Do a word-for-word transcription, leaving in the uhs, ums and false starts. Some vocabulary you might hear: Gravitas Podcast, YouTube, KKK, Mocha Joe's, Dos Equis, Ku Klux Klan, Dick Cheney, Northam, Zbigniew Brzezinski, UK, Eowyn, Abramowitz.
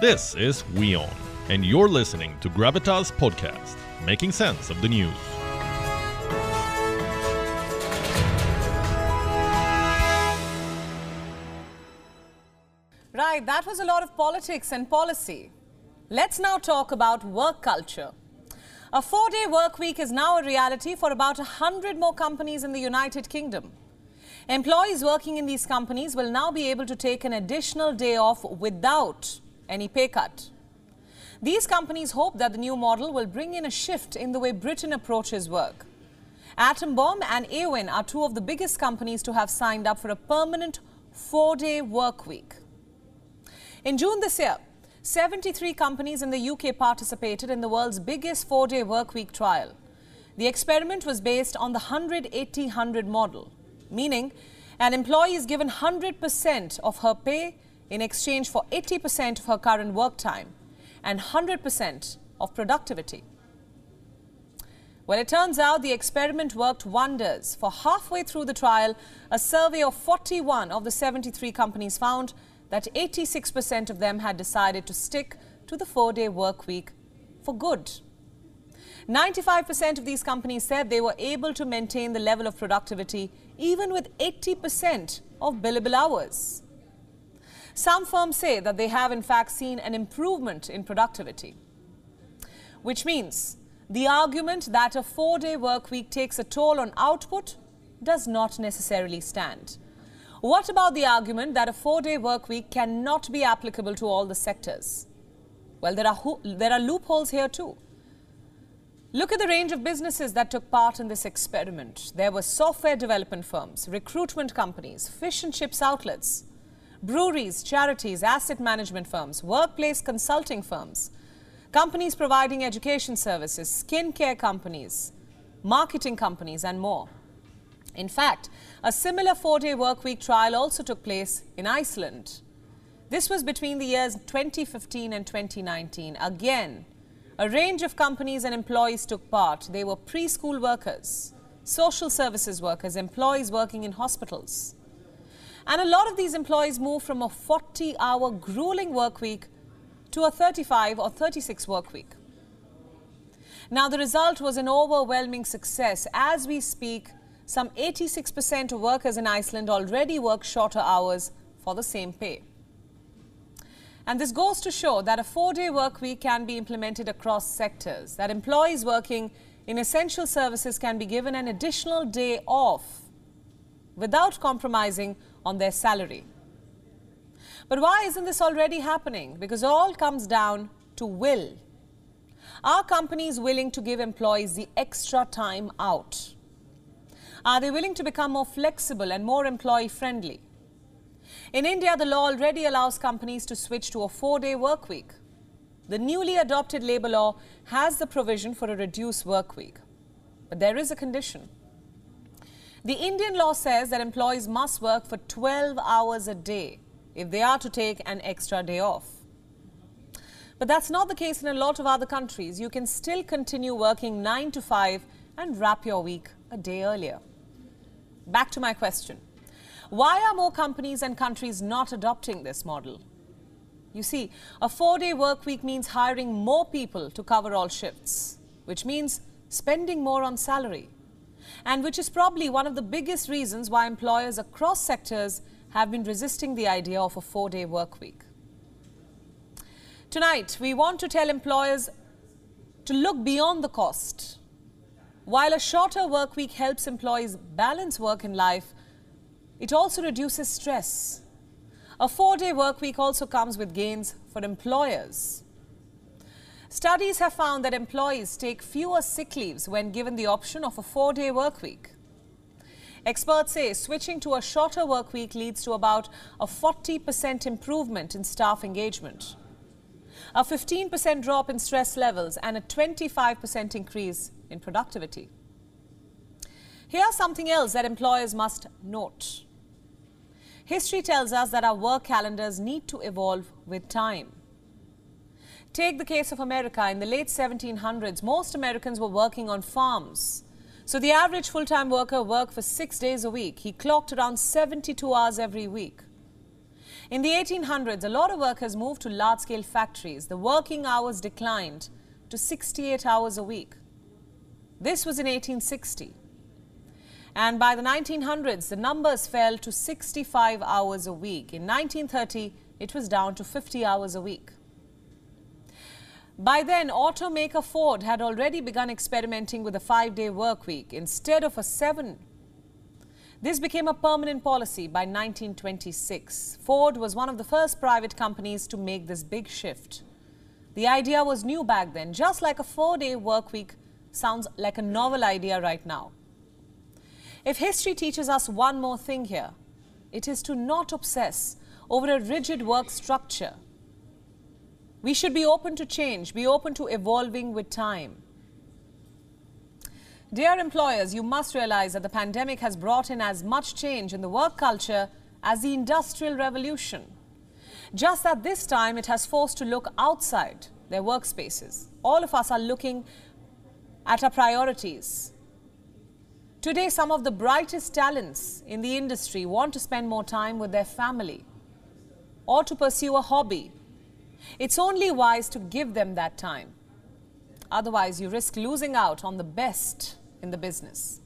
This is Weon, and you're listening to Gravitas Podcast, making sense of the news. Right, that was a lot of politics and policy. Let's now talk about work culture. A four-day work week is now a reality for about one hundred more companies in the United Kingdom. Employees working in these companies will now be able to take an additional day off without any pay cut. These companies hope that the new model will bring in a shift in the way Britain approaches work. Atom Bomb and Eowyn are two of the biggest companies to have signed up for a permanent four-day work week. In June this year, seventy-three companies in the U K participated in the world's biggest four-day workweek trial. The experiment was based on the one hundred eighty one hundred model, meaning an employee is given one hundred percent of her pay in exchange for eighty percent of her current work time and one hundred percent of productivity. Well, it turns out the experiment worked wonders. For halfway through the trial, a survey of forty-one of the seventy-three companies found that eighty-six percent of them had decided to stick to the four-day work week for good. ninety-five percent of these companies said they were able to maintain the level of productivity even with eighty percent of billable hours. Some firms say that they have in fact seen an improvement in productivity, which means the argument that a four-day work week takes a toll on output does not necessarily stand. What about the argument that a four-day work week cannot be applicable to all the sectors? Well, there are, ho- there are loopholes here too. Look at the range of businesses that took part in this experiment. There were software development firms, recruitment companies, fish and chips outlets, breweries, charities, asset management firms, workplace consulting firms, companies providing education services, skincare companies, marketing companies, and more. In fact, a similar four-day workweek trial also took place in Iceland. This was between the years twenty fifteen and twenty nineteen. Again, a range of companies and employees took part. They were preschool workers, social services workers, employees working in hospitals. And a lot of these employees moved from a forty-hour grueling workweek to a thirty-five or thirty-six workweek. Now, the result was an overwhelming success. As we speak, some eighty-six percent of workers in Iceland already work shorter hours for the same pay. And this goes to show that a four-day work week can be implemented across sectors, that employees working in essential services can be given an additional day off without compromising on their salary. But why isn't this already happening? Because it all comes down to will. Are companies willing to give employees the extra time out? Are they willing to become more flexible and more employee-friendly? In India, the law already allows companies to switch to a four-day work week. The newly adopted labour law has the provision for a reduced work week. But there is a condition. The Indian law says that employees must work for twelve hours a day if they are to take an extra day off. But that's not the case in a lot of other countries. You can still continue working nine to five and wrap your week a day earlier. Back to my question. Why are more companies and countries not adopting this model? You see, a four-day work week means hiring more people to cover all shifts, which means spending more on salary, and which is probably one of the biggest reasons why employers across sectors have been resisting the idea of a four-day work week. Tonight, we want to tell employers to look beyond the cost. While a shorter work week helps employees balance work and life, it also reduces stress. A four-day work week also comes with gains for employers. Studies have found that employees take fewer sick leaves when given the option of a four-day work week. Experts say switching to a shorter work week leads to about a forty percent improvement in staff engagement, a fifteen percent drop in stress levels, and a twenty-five percent increase in productivity. Here's something else that employers must note. History tells us that our work calendars need to evolve with time. Take the case of America. In the late seventeen hundreds, most Americans were working on farms. So the average full-time worker worked for six days a week. He clocked around seventy-two hours every week. In the eighteen hundreds, a lot of workers moved to large-scale factories. The working hours declined to sixty-eight hours a week. This was in eighteen sixty. And by the nineteen hundreds, the numbers fell to sixty-five hours a week. In nineteen thirty, it was down to fifty hours a week. By then, automaker Ford had already begun experimenting with a five-day work week instead of a seven. This became a permanent policy by nineteen twenty-six. Ford was one of the first private companies to make this big shift. The idea was new back then, just like a four-day work week sounds like a novel idea right now. If history teaches us one more thing here, it is to not obsess over a rigid work structure. We should be open to change, be open to evolving with time. Dear employers, you must realize that the pandemic has brought in as much change in the work culture as the Industrial Revolution. Just that this time it has forced to look outside their workspaces. All of us are looking at our priorities. Today, some of the brightest talents in the industry want to spend more time with their family or to pursue a hobby. It's only wise to give them that time. Otherwise, you risk losing out on the best in the business.